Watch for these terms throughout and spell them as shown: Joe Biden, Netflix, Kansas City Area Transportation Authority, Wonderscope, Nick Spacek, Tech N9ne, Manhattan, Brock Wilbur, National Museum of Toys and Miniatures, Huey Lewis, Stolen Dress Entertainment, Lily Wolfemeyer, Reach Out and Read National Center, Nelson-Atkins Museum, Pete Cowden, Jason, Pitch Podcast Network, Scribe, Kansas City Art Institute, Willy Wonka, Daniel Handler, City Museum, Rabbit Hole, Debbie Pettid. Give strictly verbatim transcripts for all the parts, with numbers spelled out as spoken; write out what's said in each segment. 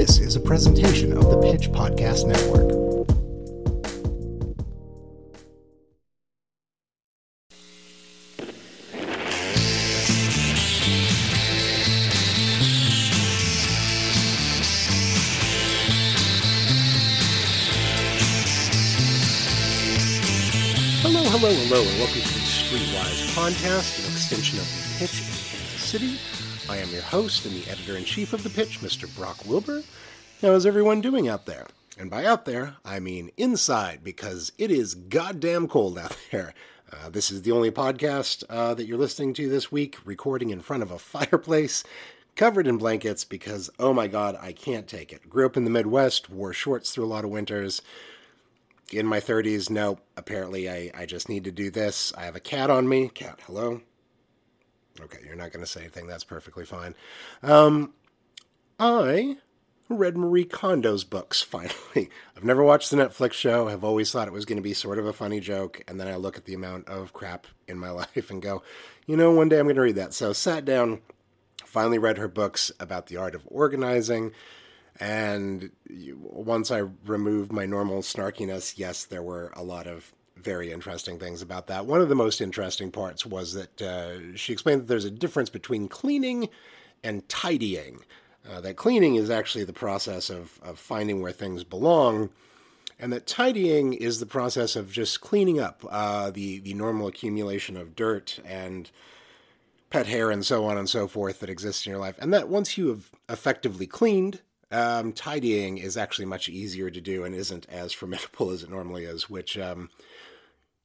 This is a presentation of the Pitch Podcast Network. Hello, hello, hello, and welcome to the Streetwise Podcast, an extension of the Pitch in Kansas City. I am your host and the editor-in-chief of The Pitch, Mister Brock Wilbur. How is everyone doing out there? And by out there, I mean inside, because it is goddamn cold out there. Uh, this is the only podcast uh, that you're listening to this week, recording in front of a fireplace, covered in blankets, because, oh my god, I can't take it. Grew up in the Midwest, wore shorts through a lot of winters. In my thirties, no, apparently I, I just need to do this. I have a cat on me. Cat, hello? Okay, you're not going to say anything. That's perfectly fine. Um, I read Marie Kondo's books, finally. I've never watched the Netflix show. I've always thought it was going to be sort of a funny joke. And then I look at the amount of crap in my life and go, you know, one day I'm going to read that. So sat down, finally read her books about the art of organizing. And once I removed my normal snarkiness, yes, there were a lot of very interesting things about that. One of the most interesting parts was that uh, she explained that there's a difference between cleaning and tidying. Uh, that cleaning is actually the process of, of finding where things belong, and that tidying is the process of just cleaning up uh, the, the normal accumulation of dirt and pet hair and so on and so forth that exists in your life. And that once you have effectively cleaned, um, tidying is actually much easier to do and isn't as formidable as it normally is, which... Um,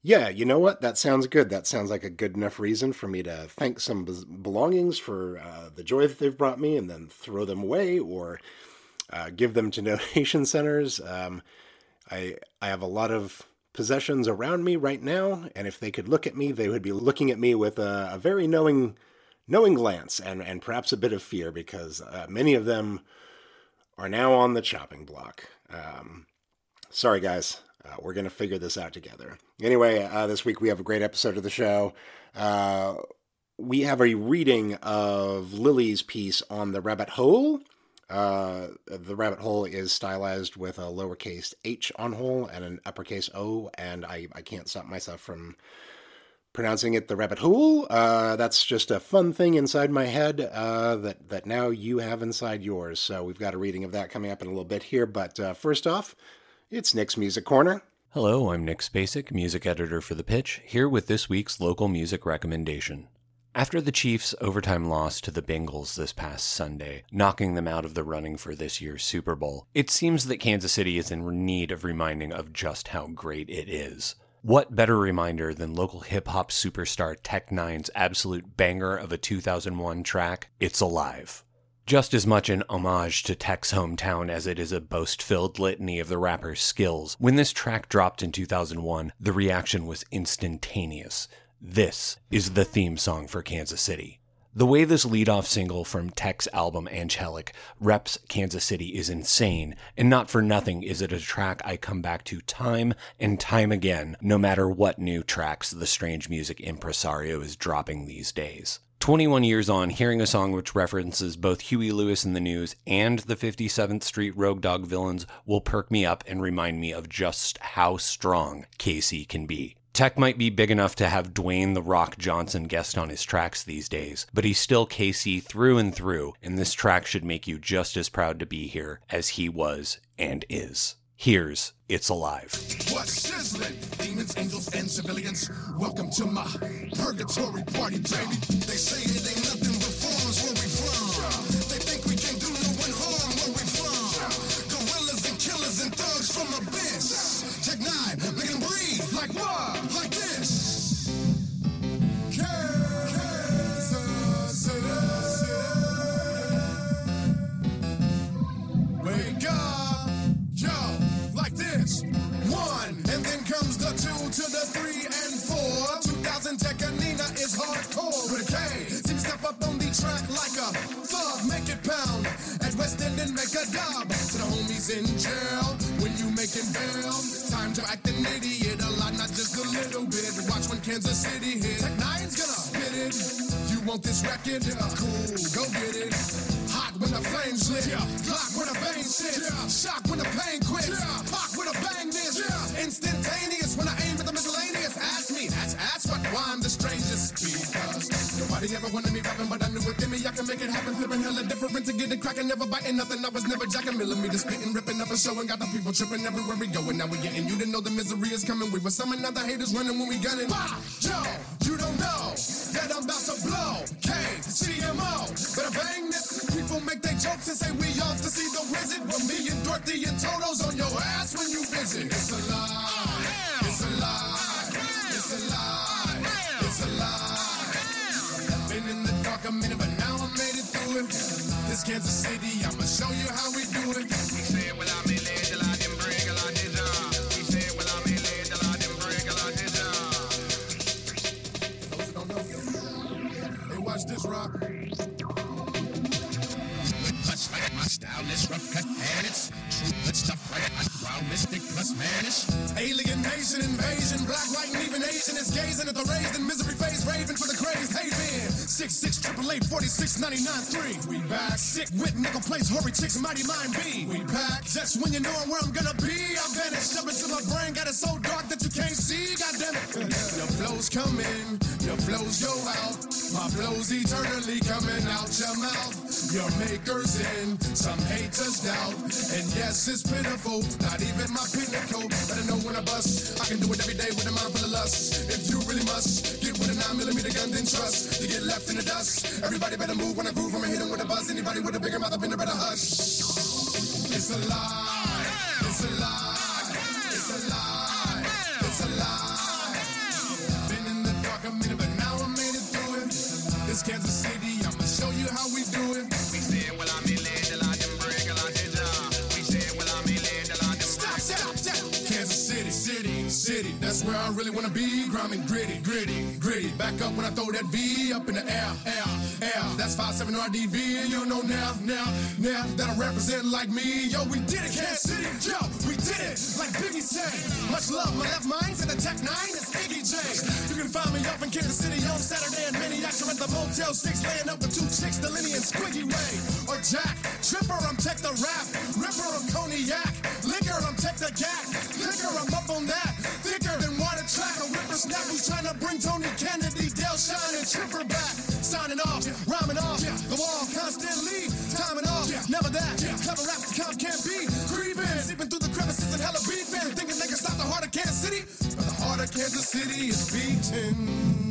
Yeah, you know what? That sounds good. That sounds like a good enough reason for me to thank some belongings for uh, the joy that they've brought me and then throw them away or uh, give them to donation centers. Um, I I have a lot of possessions around me right now, and if they could look at me, they would be looking at me with a, a very knowing knowing glance and, and perhaps a bit of fear because uh, many of them are now on the chopping block. Um, sorry, guys. Uh, we're going to figure this out together. Anyway, uh, this week we have a great episode of the show. Uh, we have a reading of Lily's piece on The Rabbit Hole. Uh, the Rabbit Hole is stylized with a lowercase h on hole and an uppercase o, and I, I can't stop myself from pronouncing it The Rabbit Hole. Uh, that's just a fun thing inside my head uh, that, that now you have inside yours. So we've got a reading of that coming up in a little bit here. But uh, first off, it's Nick's Music Corner. Hello, I'm Nick Spacek, music editor for The Pitch, here with this week's local music recommendation. After the Chiefs' overtime loss to the Bengals this past Sunday, knocking them out of the running for this year's Super Bowl, it seems that Kansas City is in need of reminding of just how great it is. What better reminder than local hip-hop superstar Tech N9ne's absolute banger of a two thousand one track, It's Alive. Just as much an homage to Tech's hometown as it is a boast-filled litany of the rapper's skills, when this track dropped in two thousand one, the reaction was instantaneous. This is the theme song for Kansas City. The way this lead-off single from Tech's album Angelic reps Kansas City is insane, and not for nothing is it a track I come back to time and time again, no matter what new tracks the Strange Music impresario is dropping these days. twenty-one years on, hearing a song which references both Huey Lewis and the News and the fifty-seventh Street Rogue Dog villains will perk me up and remind me of just how strong K C can be. Tech might be big enough to have Dwayne "The Rock" Johnson guest on his tracks these days, but he's still K C through and through, and this track should make you just as proud to be here as he was and is. Here's It's Alive. What's sizzling? Demons, angels, and civilians. Welcome to my purgatory party, baby. They say it ain't nothing but forms where we from. They think we can do no one harm where we from. Gorillas and killers and thugs from a bench. Tech N9ne, make them breathe. Like what? Like this. Kansas City. Wake up. One, and then comes the two to the three and four. two thousand Tech N9ne is hardcore with a K. Team step up on the track like a thug, make it pound. At West End and make a dub. To the homies in jail, when you making bail, time to act an idiot a lot, not just a little bit. Watch when Kansas City hit. Tech N9ne's gonna spit it. You want this record? Yeah. Cool, go get it. Hot when the flames lit. Yeah. Block when the vein sits. Yeah. Shock when the pain quits. Yeah. Pop when the bang is. Yeah. Instantaneous when I aim at the miscellaneous. Ask me, that's ask what why I'm the strangest. Because nobody ever wanted me rapping, but I knew within me I can make it happen. Flipping hella different to get it cracking. Never biting nothing. I was never jacking millimeters. Spitting, ripping up a show and got the people tripping everywhere we go. And now we getting you to know the misery is coming. We were summoning other haters running when we got it. Bah! Yo, you don't know that I'm about to blow. K C M O, but I bang this. People make their jokes and say we off to see the wizard. With me and Dorothy and Toto's on your ass when you visit. It's a lie. Oh, it's a lie. Oh, it's a lie. Oh, it's a lie. Oh, been in the dark a minute, but now I made it through it. This Kansas City, I'ma show you how we do it. We say it without me. This rock. Plus, like my style is rough cut and it's true good stuff like wow, mystic plus manish. Alienation, invasion, black, white, and even Asian is gazing at the raised in misery phase, raving for the crazed. Hey man, six six triple eight forty-six ninety-nine three. We back, sick wit, nickel plates, hoary chicks, mighty mind B. We back, just when you know where I'm gonna be, I vanished up until my brain got it so dark that you can't see. Goddammit, your flows come in, your flows go out. My flow's eternally coming out your mouth. Your makers in, some haters doubt. And yes, it's pitiful, not even my pinnacle. But I know when I bust, I can do it every day with a mind full of lust. If you really must, get with a nine millimeter gun, then trust. You get left in the dust. Everybody better move when I groove, I'ma hit him with a buzz. Anybody with a bigger mouth, I've been a better hush. It's a lie, it's a lie, it's a lie, it's a lie. Been in the dark a minute, but now I made it through it. This Kansas City, I'ma show you how we do it. We say, well, I'm in land, a lot them break, a lot them job. We say, well, I'm in land, a lot them break. Stop, stop, stop. Kansas City, city, city. That's where I really wanna be. Grimy, gritty, gritty, gritty. Back up when I throw that V up in the air, air, air. That's five seven R D V. You know now, now, now that I represent like me. Yo, we did it, Kansas City, yo, we did it. Like Biggie said, much love, my left mind to the Tech Nine is Iggy J. You can find me up in Kansas City on Saturday and Minneapolis. I'm at the Motel Six, laying up with two chicks, the Lenny and Squiggy Way, or Jack Tripper. I'm Tech the Rap, Ripper. I'm Cognac, Liquor. I'm Tech the Gat. I'm up on that, thicker than water track. A whippersnapper who's trying to bring Tony Kennedy, Del Shine, and Tripper back. Signing off, yeah. Rhyming off, yeah. The wall constantly, timing off, yeah. Never that, yeah. Clever rap, the cop can't be grieving, seeping through the crevices and hella beefing, thinking they can stop the heart of Kansas City, but the heart of Kansas City is beating.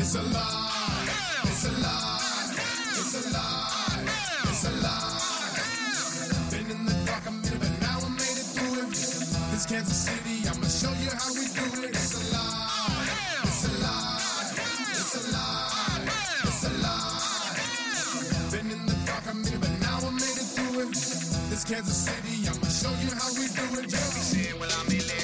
It's a lie, it's a lie, it's a lie, it's a lie. Been in the dark a minute, but now I made it through it. This Kansas City, I'ma show you how we do it. It's a lie, it's a lie, it's a lie, it's a lie. Been in the dark a minute, but now I made it through it. This Kansas City, I'ma show you how we do it. Yeah. Well, I'm in love.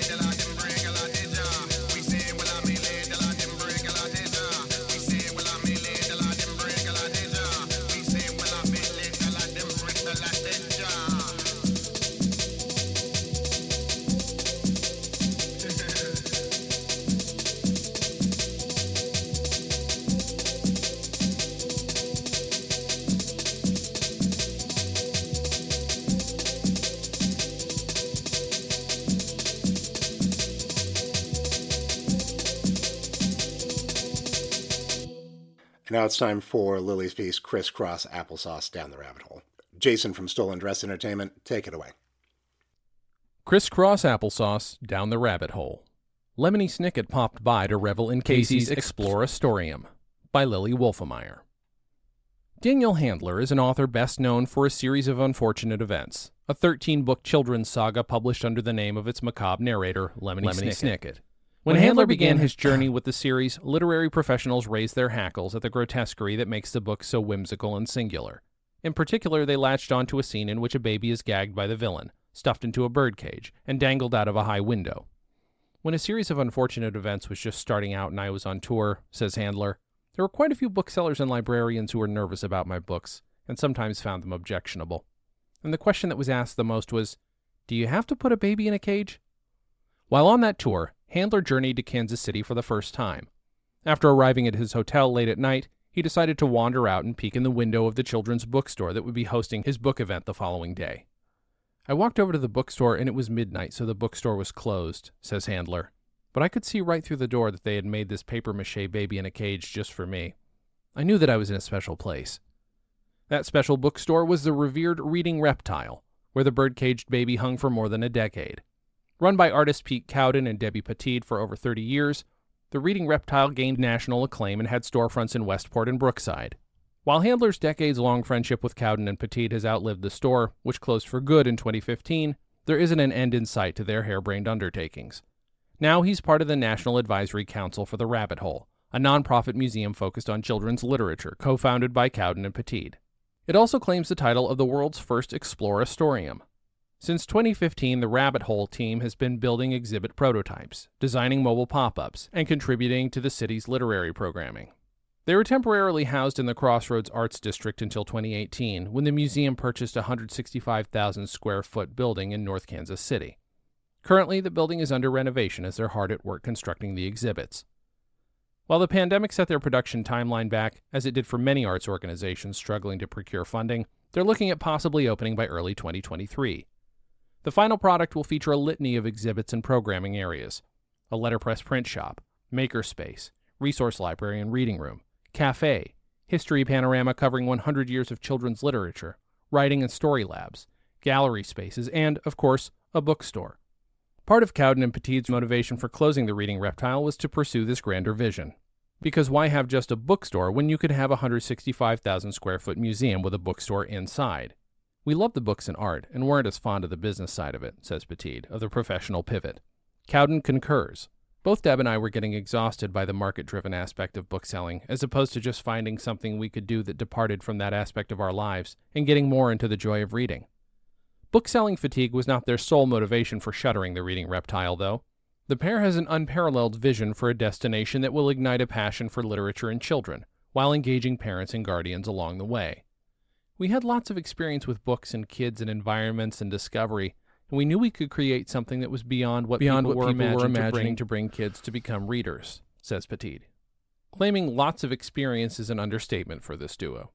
Now it's time for Lily's piece, Crisscross Applesauce Down the Rabbit Hole. Jason from Stolen Dress Entertainment, take it away. Crisscross Applesauce Down the Rabbit Hole. Lemony Snicket popped by to revel in Casey's Explorastorium by Lily Wolfemeyer. Daniel Handler is an author best known for a series of unfortunate events, a thirteen-book children's saga published under the name of its macabre narrator, Lemony, Lemony Snicket. Snicket. When Handler began his journey with the series, literary professionals raised their hackles at the grotesquerie that makes the book so whimsical and singular. In particular, they latched onto a scene in which a baby is gagged by the villain, stuffed into a birdcage, and dangled out of a high window. When a series of unfortunate events was just starting out and I was on tour, says Handler, there were quite a few booksellers and librarians who were nervous about my books, and sometimes found them objectionable. and the question that was asked the most was, do you have to put a baby in a cage? While on that tour, Handler journeyed to Kansas City for the first time. After arriving at his hotel late at night, he decided to wander out and peek in the window of the children's bookstore that would be hosting his book event the following day. I walked over to the bookstore and it was midnight, so the bookstore was closed, says Handler. But I could see right through the door that they had made this papier-mâché baby in a cage just for me. I knew that I was in a special place. That special bookstore was the revered Reading Reptile, where the bird-caged baby hung for more than a decade. Run by artists Pete Cowden and Debbie Pettid for over thirty years, the Reading Reptile gained national acclaim and had storefronts in Westport and Brookside. While Handler's decades-long friendship with Cowden and Pettid has outlived the store, which closed for good in twenty fifteen, there isn't an end in sight to their harebrained undertakings. Now he's part of the National Advisory Council for the Rabbit Hole, a nonprofit museum focused on children's literature, co-founded by Cowden and Pettid. It also claims the title of the world's first Explorastorium. Since twenty fifteen, the Rabbit Hole team has been building exhibit prototypes, designing mobile pop-ups, and contributing to the city's literary programming. They were temporarily housed in the Crossroads Arts District until twenty eighteen, when the museum purchased a one hundred sixty-five thousand square foot building in North Kansas City. Currently, the building is under renovation as they're hard at work constructing the exhibits. While the pandemic set their production timeline back, as it did for many arts organizations struggling to procure funding, they're looking at possibly opening by early twenty twenty-three. The final product will feature a litany of exhibits and programming areas: a letterpress print shop, makerspace, resource library and reading room, cafe, history panorama covering one hundred years of children's literature, writing and story labs, gallery spaces, and, of course, a bookstore. Part of Cowden and Pettid's motivation for closing the Reading Reptile was to pursue this grander vision. Because why have just a bookstore when you could have a one hundred sixty-five thousand square foot museum with a bookstore inside? We love the books and art and weren't as fond of the business side of it, says Pettid, of the professional pivot. Cowden concurs. Both Deb and I were getting exhausted by the market-driven aspect of book selling, as opposed to just finding something we could do that departed from that aspect of our lives and getting more into the joy of reading. Book selling fatigue was not their sole motivation for shuttering the Reading Reptile, though. The pair has an unparalleled vision for a destination that will ignite a passion for literature and children, while engaging parents and guardians along the way. We had lots of experience with books and kids and environments and discovery, and we knew we could create something that was beyond what beyond people, what were, people imagined were imagining to bring, to bring kids to become readers, says Pettid. Claiming lots of experience is an understatement for this duo.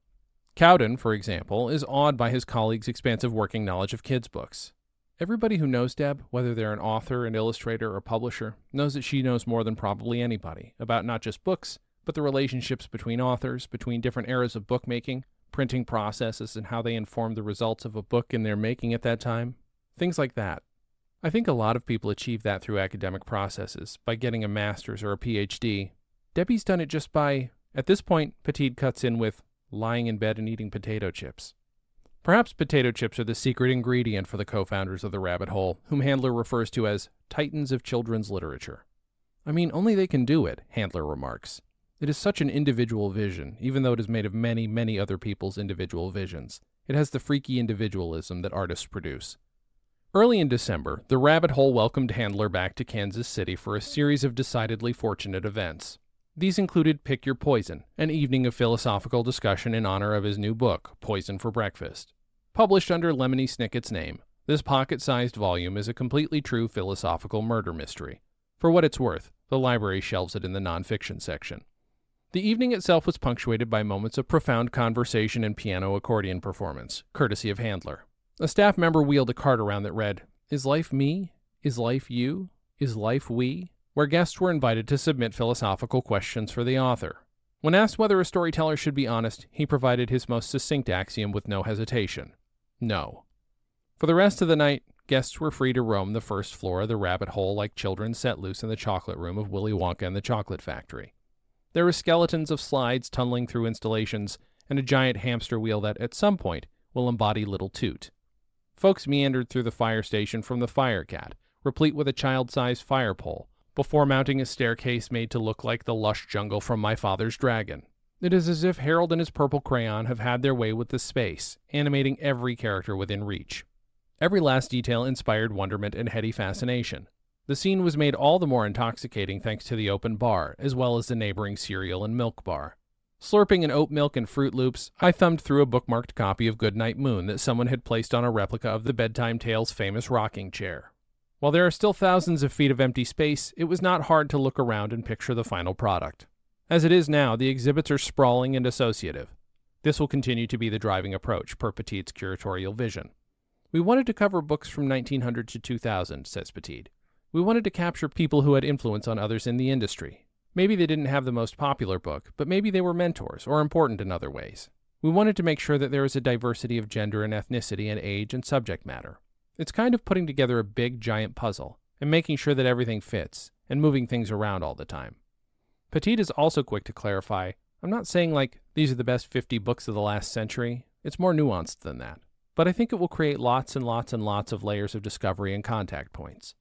Cowden, for example, is awed by his colleagues' expansive working knowledge of kids' books. Everybody who knows Deb, whether they're an author, an illustrator, or publisher, knows that she knows more than probably anybody about not just books, but the relationships between authors, between different eras of bookmaking, printing processes and how they informed the results of a book in their making at that time, things like that. I think a lot of people achieve that through academic processes, by getting a master's or a P H D. Debbie's done it just by, at this point, Pettid cuts in with, lying in bed and eating potato chips. Perhaps potato chips are the secret ingredient for the co-founders of the Rabbit Hole, whom Handler refers to as titans of children's literature. I mean, only they can do it, Handler remarks. It is such an individual vision, even though it is made of many, many other people's individual visions. It has the freaky individualism that artists produce. Early in December, the Rabbit Hole welcomed Handler back to Kansas City for a series of decidedly fortunate events. These included Pick Your Poison, an evening of philosophical discussion in honor of his new book, Poison for Breakfast. Published under Lemony Snicket's name, this pocket-sized volume is a completely true philosophical murder mystery. For what it's worth, the library shelves it in the nonfiction section. The evening itself was punctuated by moments of profound conversation and piano accordion performance, courtesy of Handler. A staff member wheeled a card around that read, "Is life me? Is life you? Is life we?" where guests were invited to submit philosophical questions for the author. When asked whether a storyteller should be honest, he provided his most succinct axiom with no hesitation: no. For the rest of the night, guests were free to roam the first floor of the Rabbit Hole like children set loose in the chocolate room of Willy Wonka and the Chocolate Factory. There were skeletons of slides tunneling through installations, and a giant hamster wheel that, at some point, will embody Little Toot. Folks meandered through the fire station from the Fire Cat, replete with a child-sized fire pole, before mounting a staircase made to look like the lush jungle from My Father's Dragon. It is as if Harold and his purple crayon have had their way with the space, animating every character within reach. Every last detail inspired wonderment and heady fascination. The scene was made all the more intoxicating thanks to the open bar, as well as the neighboring cereal and milk bar. Slurping an oat milk and Fruit Loops, I thumbed through a bookmarked copy of Goodnight Moon that someone had placed on a replica of the Bedtime Tales' famous rocking chair. While there are still thousands of feet of empty space, it was not hard to look around and picture the final product. As it is now, the exhibits are sprawling and associative. This will continue to be the driving approach, per Pettid's curatorial vision. We wanted to cover books from nineteen hundred to two thousand, says Pettid. We wanted to capture people who had influence on others in the industry. Maybe they didn't have the most popular book, but maybe they were mentors or important in other ways. We wanted to make sure that there is a diversity of gender and ethnicity and age and subject matter. It's kind of putting together a big, giant puzzle and making sure that everything fits and moving things around all the time. Pettid is also quick to clarify, I'm not saying like, these are the best fifty books of the last century. It's more nuanced than that. But I think it will create lots and lots and lots of layers of discovery and contact points.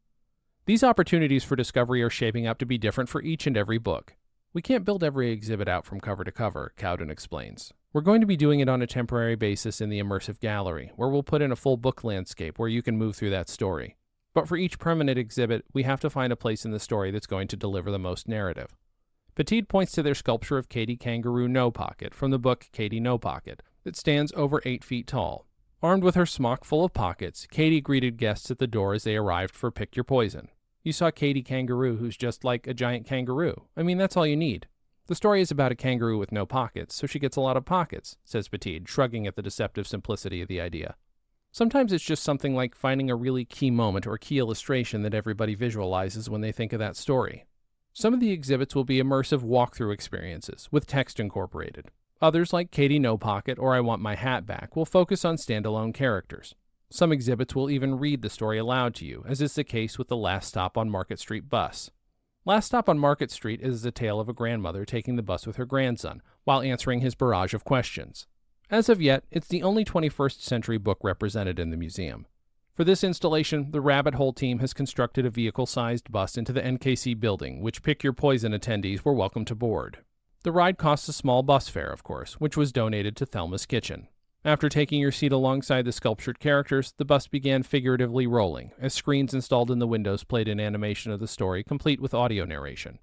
These opportunities for discovery are shaping up to be different for each and every book. We can't build every exhibit out from cover to cover, Cowden explains. We're going to be doing it on a temporary basis in the Immersive Gallery, where we'll put in a full book landscape where you can move through that story. But for each permanent exhibit, we have to find a place in the story that's going to deliver the most narrative. Pettid points to their sculpture of Katie Kangaroo No Pocket from the book Katie No Pocket that stands over eight feet tall. Armed with her smock full of pockets, Katie greeted guests at the door as they arrived for Pick Your Poison. You saw Katie Kangaroo, who's just like a giant kangaroo. I mean, that's all you need. The story is about a kangaroo with no pockets, so she gets a lot of pockets, says Pettid, shrugging at the deceptive simplicity of the idea. Sometimes it's just something like finding a really key moment or key illustration that everybody visualizes when they think of that story. Some of the exhibits will be immersive walkthrough experiences, with text incorporated. Others, like Katie No Pocket or I Want My Hat Back, will focus on standalone characters. Some exhibits will even read the story aloud to you, as is the case with the Last Stop on Market Street bus. Last Stop on Market Street is the tale of a grandmother taking the bus with her grandson, while answering his barrage of questions. As of yet, it's the only twenty-first century book represented in the museum. For this installation, the Rabbit Hole team has constructed a vehicle-sized bus into the N K C building, which Pick Your Poison attendees were welcome to board. The ride costs a small bus fare, of course, which was donated to Thelma's Kitchen. After taking your seat alongside the sculptured characters, the bus began figuratively rolling, as screens installed in the windows played an animation of the story, complete with audio narration.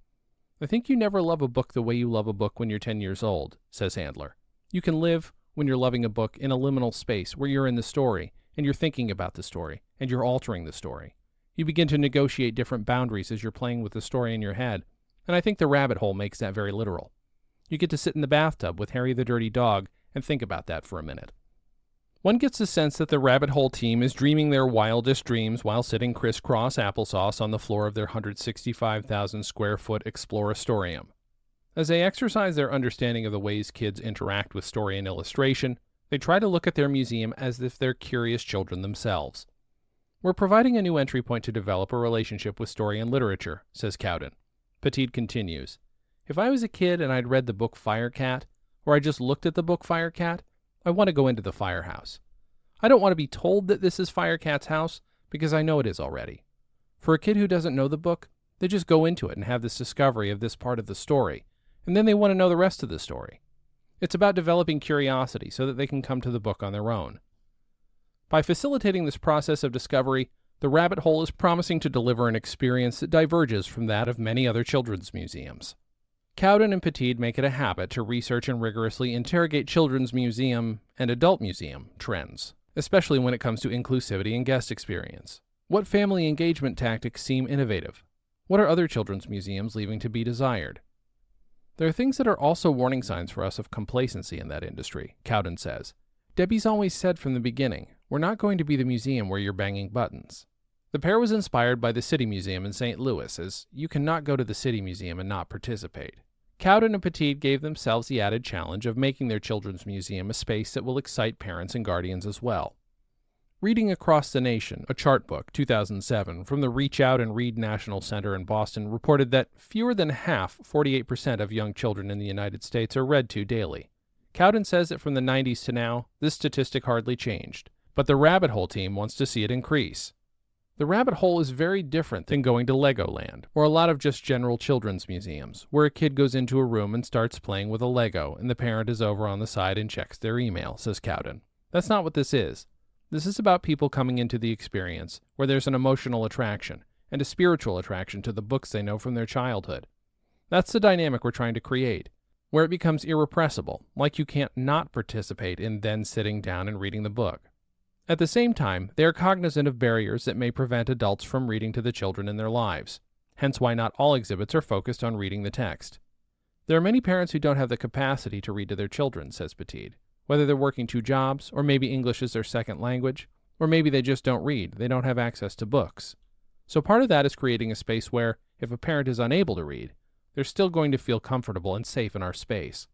I think you never love a book the way you love a book when you're ten years old, says Handler. You can live, when you're loving a book, in a liminal space where you're in the story, and you're thinking about the story, and you're altering the story. You begin to negotiate different boundaries as you're playing with the story in your head, and I think the Rabbit Hole makes that very literal. You get to sit in the bathtub with Harry the Dirty Dog and think about that for a minute. One gets the sense that the Rabbit Hole team is dreaming their wildest dreams while sitting crisscross applesauce on the floor of their one hundred sixty-five thousand square foot Explorastorium. As they exercise their understanding of the ways kids interact with story and illustration, they try to look at their museum as if they're curious children themselves. We're providing a new entry point to develop a relationship with story and literature, says Cowden. Pettid continues, if I was a kid and I'd read the book Firecat, or I just looked at the book Firecat, I want to go into the firehouse. I don't want to be told that this is Firecat's house, because I know it is already. For a kid who doesn't know the book, they just go into it and have this discovery of this part of the story, and then they want to know the rest of the story. It's about developing curiosity so that they can come to the book on their own. By facilitating this process of discovery, the Rabbit Hole is promising to deliver an experience that diverges from that of many other children's museums. Cowden and Pettid make it a habit to research and rigorously interrogate children's museum and adult museum trends, especially when it comes to inclusivity and guest experience. What family engagement tactics seem innovative? What are other children's museums leaving to be desired? There are things that are also warning signs for us of complacency in that industry, Cowden says. Debbie's always said from the beginning, we're not going to be the museum where you're banging buttons. The pair was inspired by the City Museum in Saint Louis, as you cannot go to the City Museum and not participate. Cowden and Pettid gave themselves the added challenge of making their children's museum a space that will excite parents and guardians as well. Reading Across the Nation, a chart book, two thousand seven, from the Reach Out and Read National Center in Boston, reported that fewer than half, forty-eight percent of young children in the United States are read to daily. Cowden says that from the nineties to now, this statistic hardly changed, but the Rabbit Hole team wants to see it increase. The Rabbit Hole is very different than going to Legoland, or a lot of just general children's museums, where a kid goes into a room and starts playing with a Lego, and the parent is over on the side and checks their email, says Cowden. That's not what this is. This is about people coming into the experience, where there's an emotional attraction, and a spiritual attraction to the books they know from their childhood. That's the dynamic we're trying to create. where it becomes irrepressible, like you can't not participate in then sitting down and reading the book. At the same time, they are cognizant of barriers that may prevent adults from reading to the children in their lives, hence why not all exhibits are focused on reading the text. There are many parents who don't have the capacity to read to their children, says Pettid, whether they're working two jobs, or maybe English is their second language, or maybe they just don't read, they don't have access to books. So part of that is creating a space where, if a parent is unable to read, they're still going to feel comfortable and safe in our space.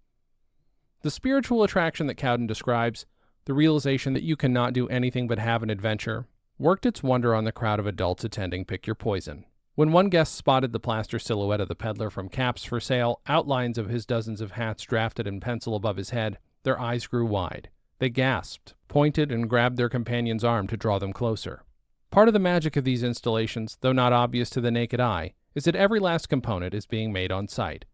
The spiritual attraction that Cowden describes, the realization that you cannot do anything but have an adventure, worked its wonder on the crowd of adults attending Pick Your Poison. When one guest spotted the plaster silhouette of the peddler from Caps for Sale, outlines of his dozens of hats drafted in pencil above his head, their eyes grew wide. They gasped, pointed, and grabbed their companion's arm to draw them closer. Part of the magic of these installations, though not obvious to the naked eye, is that every last component is being made on site.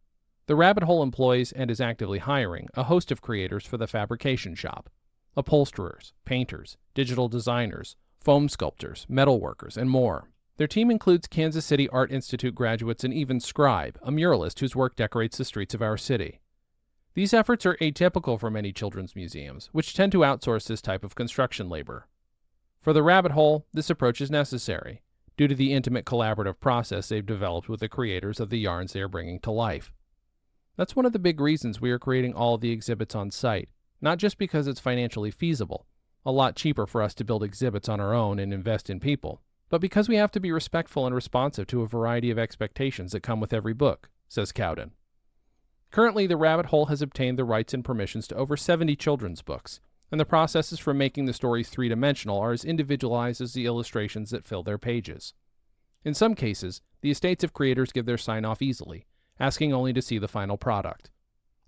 The Rabbit Hole employs and is actively hiring a host of creators for the fabrication shop. Upholsterers, painters, digital designers, foam sculptors, metal workers, and more. Their team includes Kansas City Art Institute graduates and even Scribe, a muralist whose work decorates the streets of our city. These efforts are atypical for many children's museums, which tend to outsource this type of construction labor. For the Rabbit Hole, this approach is necessary, due to the intimate collaborative process they've developed with the creators of the yarns they are bringing to life. That's one of the big reasons we are creating all the exhibits on site, not just because it's financially feasible, a lot cheaper for us to build exhibits on our own and invest in people, but because we have to be respectful and responsive to a variety of expectations that come with every book, says Cowden. Currently, the Rabbit Hole has obtained the rights and permissions to over seventy children's books, and the processes for making the stories three-dimensional are as individualized as the illustrations that fill their pages. In some cases, the estates of creators give their sign-off easily, asking only to see the final product.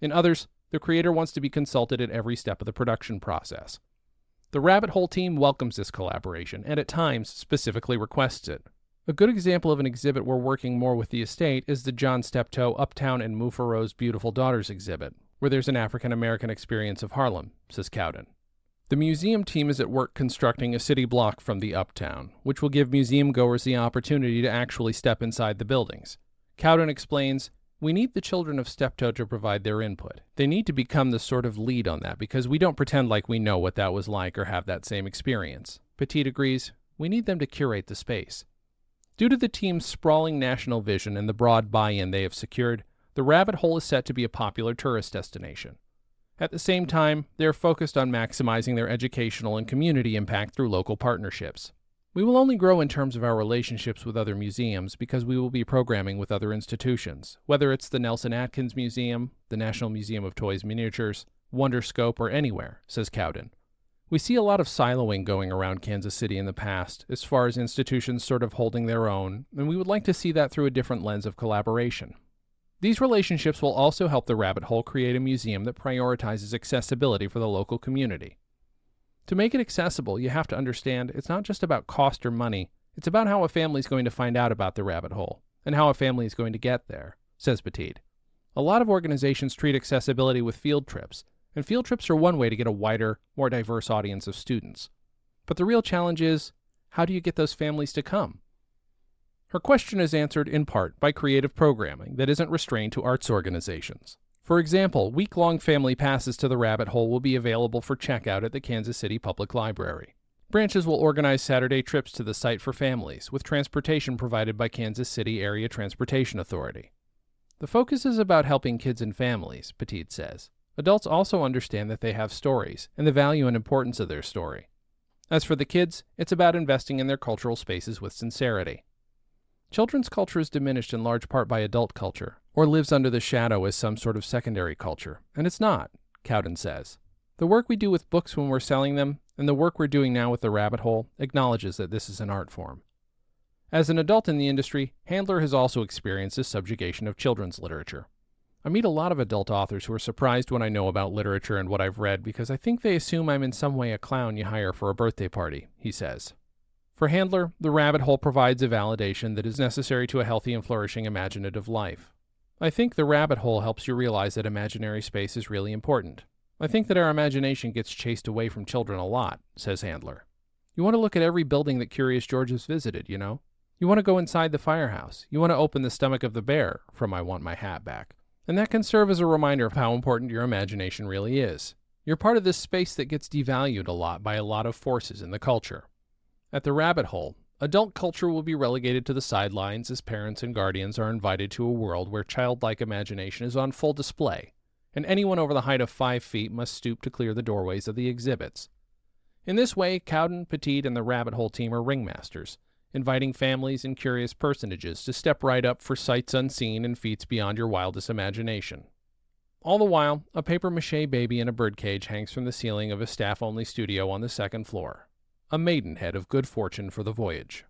In others, the creator wants to be consulted at every step of the production process. The Rabbit Hole team welcomes this collaboration, and at times specifically requests it. A good example of an exhibit we're working more with the estate is the John Steptoe Uptown and Mufaro's Beautiful Daughters exhibit, where there's an African-American experience of Harlem, says Cowden. The museum team is at work constructing a city block from the Uptown, which will give museum-goers the opportunity to actually step inside the buildings. Cowden explains, "We need the children of Steptoe to provide their input. They need to become the sort of lead on that, because we don't pretend like we know what that was like or have that same experience." Pettid agrees, "We need them to curate the space." Due to the team's sprawling national vision and the broad buy-in they have secured, the Rabbit Hole is set to be a popular tourist destination. At the same time, they are focused on maximizing their educational and community impact through local partnerships. "We will only grow in terms of our relationships with other museums because we will be programming with other institutions, whether it's the Nelson-Atkins Museum, the National Museum of Toys and Miniatures, Wonderscope, or anywhere," says Cowden. "We see a lot of siloing going around Kansas City in the past, as far as institutions sort of holding their own, and we would like to see that through a different lens of collaboration." These relationships will also help the Rabbit Hole create a museum that prioritizes accessibility for the local community. To make it accessible, you have to understand it's not just about cost or money, it's about how a family is going to find out about the Rabbit Hole, and how a family is going to get there, says Pettid. A lot of organizations treat accessibility with field trips, and field trips are one way to get a wider, more diverse audience of students. But the real challenge is, how do you get those families to come? Her question is answered in part by creative programming that isn't restrained to arts organizations. For example, week-long family passes to the Rabbit Hole will be available for checkout at the Kansas City Public Library. Branches will organize Saturday trips to the site for families, with transportation provided by Kansas City Area Transportation Authority. "The focus is about helping kids and families," Pettid says. "Adults also understand that they have stories, and the value and importance of their story. As for the kids, it's about investing in their cultural spaces with sincerity. Children's culture is diminished in large part by adult culture, or lives under the shadow as some sort of secondary culture, and it's not," Cowden says. "The work we do with books when we're selling them, and the work we're doing now with the Rabbit Hole, acknowledges that this is an art form." As an adult in the industry, Handler has also experienced the subjugation of children's literature. "I meet a lot of adult authors who are surprised when I know about literature and what I've read because I think they assume I'm in some way a clown you hire for a birthday party," he says. For Handler, the Rabbit Hole provides a validation that is necessary to a healthy and flourishing imaginative life. "I think the Rabbit Hole helps you realize that imaginary space is really important. I think that our imagination gets chased away from children a lot," says Handler. "You want to look at every building that Curious George has visited, you know? You want to go inside the firehouse. You want to open the stomach of the bear from I Want My Hat Back. And that can serve as a reminder of how important your imagination really is. You're part of this space that gets devalued a lot by a lot of forces in the culture. At the Rabbit Hole, adult culture will be relegated to the sidelines as parents and guardians are invited to a world where childlike imagination is on full display, and anyone over the height of five feet must stoop to clear the doorways of the exhibits. In this way, Cowden, Pettid, and the Rabbit Hole team are ringmasters, inviting families and curious personages to step right up for sights unseen and feats beyond your wildest imagination. All the while, a papier-mâché baby in a birdcage hangs from the ceiling of a staff-only studio on the second floor, a maidenhead of good fortune for the voyage.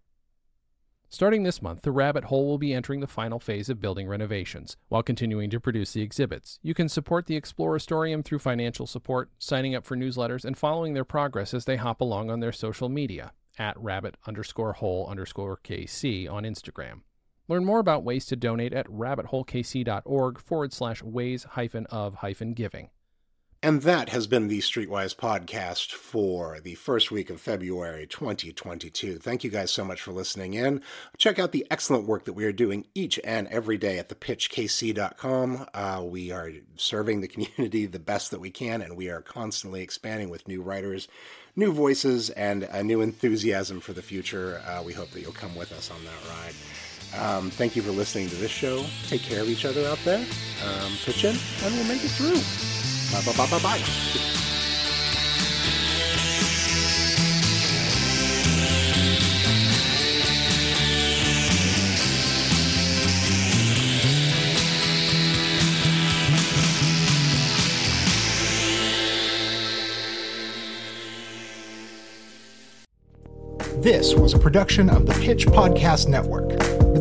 Starting this month, the Rabbit Hole will be entering the final phase of building renovations, while continuing to produce the exhibits. You can support the Explorastorium through financial support, signing up for newsletters, and following their progress as they hop along on their social media, at rabbit underscore hole underscore KC on Instagram. Learn more about ways to donate at rabbitholekc.org forward slash ways hyphen of hyphen giving. And that has been the Streetwise podcast for the first week of February twenty twenty-two. Thank you guys so much for listening in. Check out the excellent work that we are doing each and every day at the pitch k c dot com. Uh, we are serving the community the best that we can, and we are constantly expanding with new writers, new voices, and a new enthusiasm for the future. Uh, we hope that you'll come with us on that ride. Um, thank you for listening to this show. Take care of each other out there. Um, pitch in, and we'll make it through. Bye, bye, bye, bye, bye. This was a production of the Pitch Podcast Network. The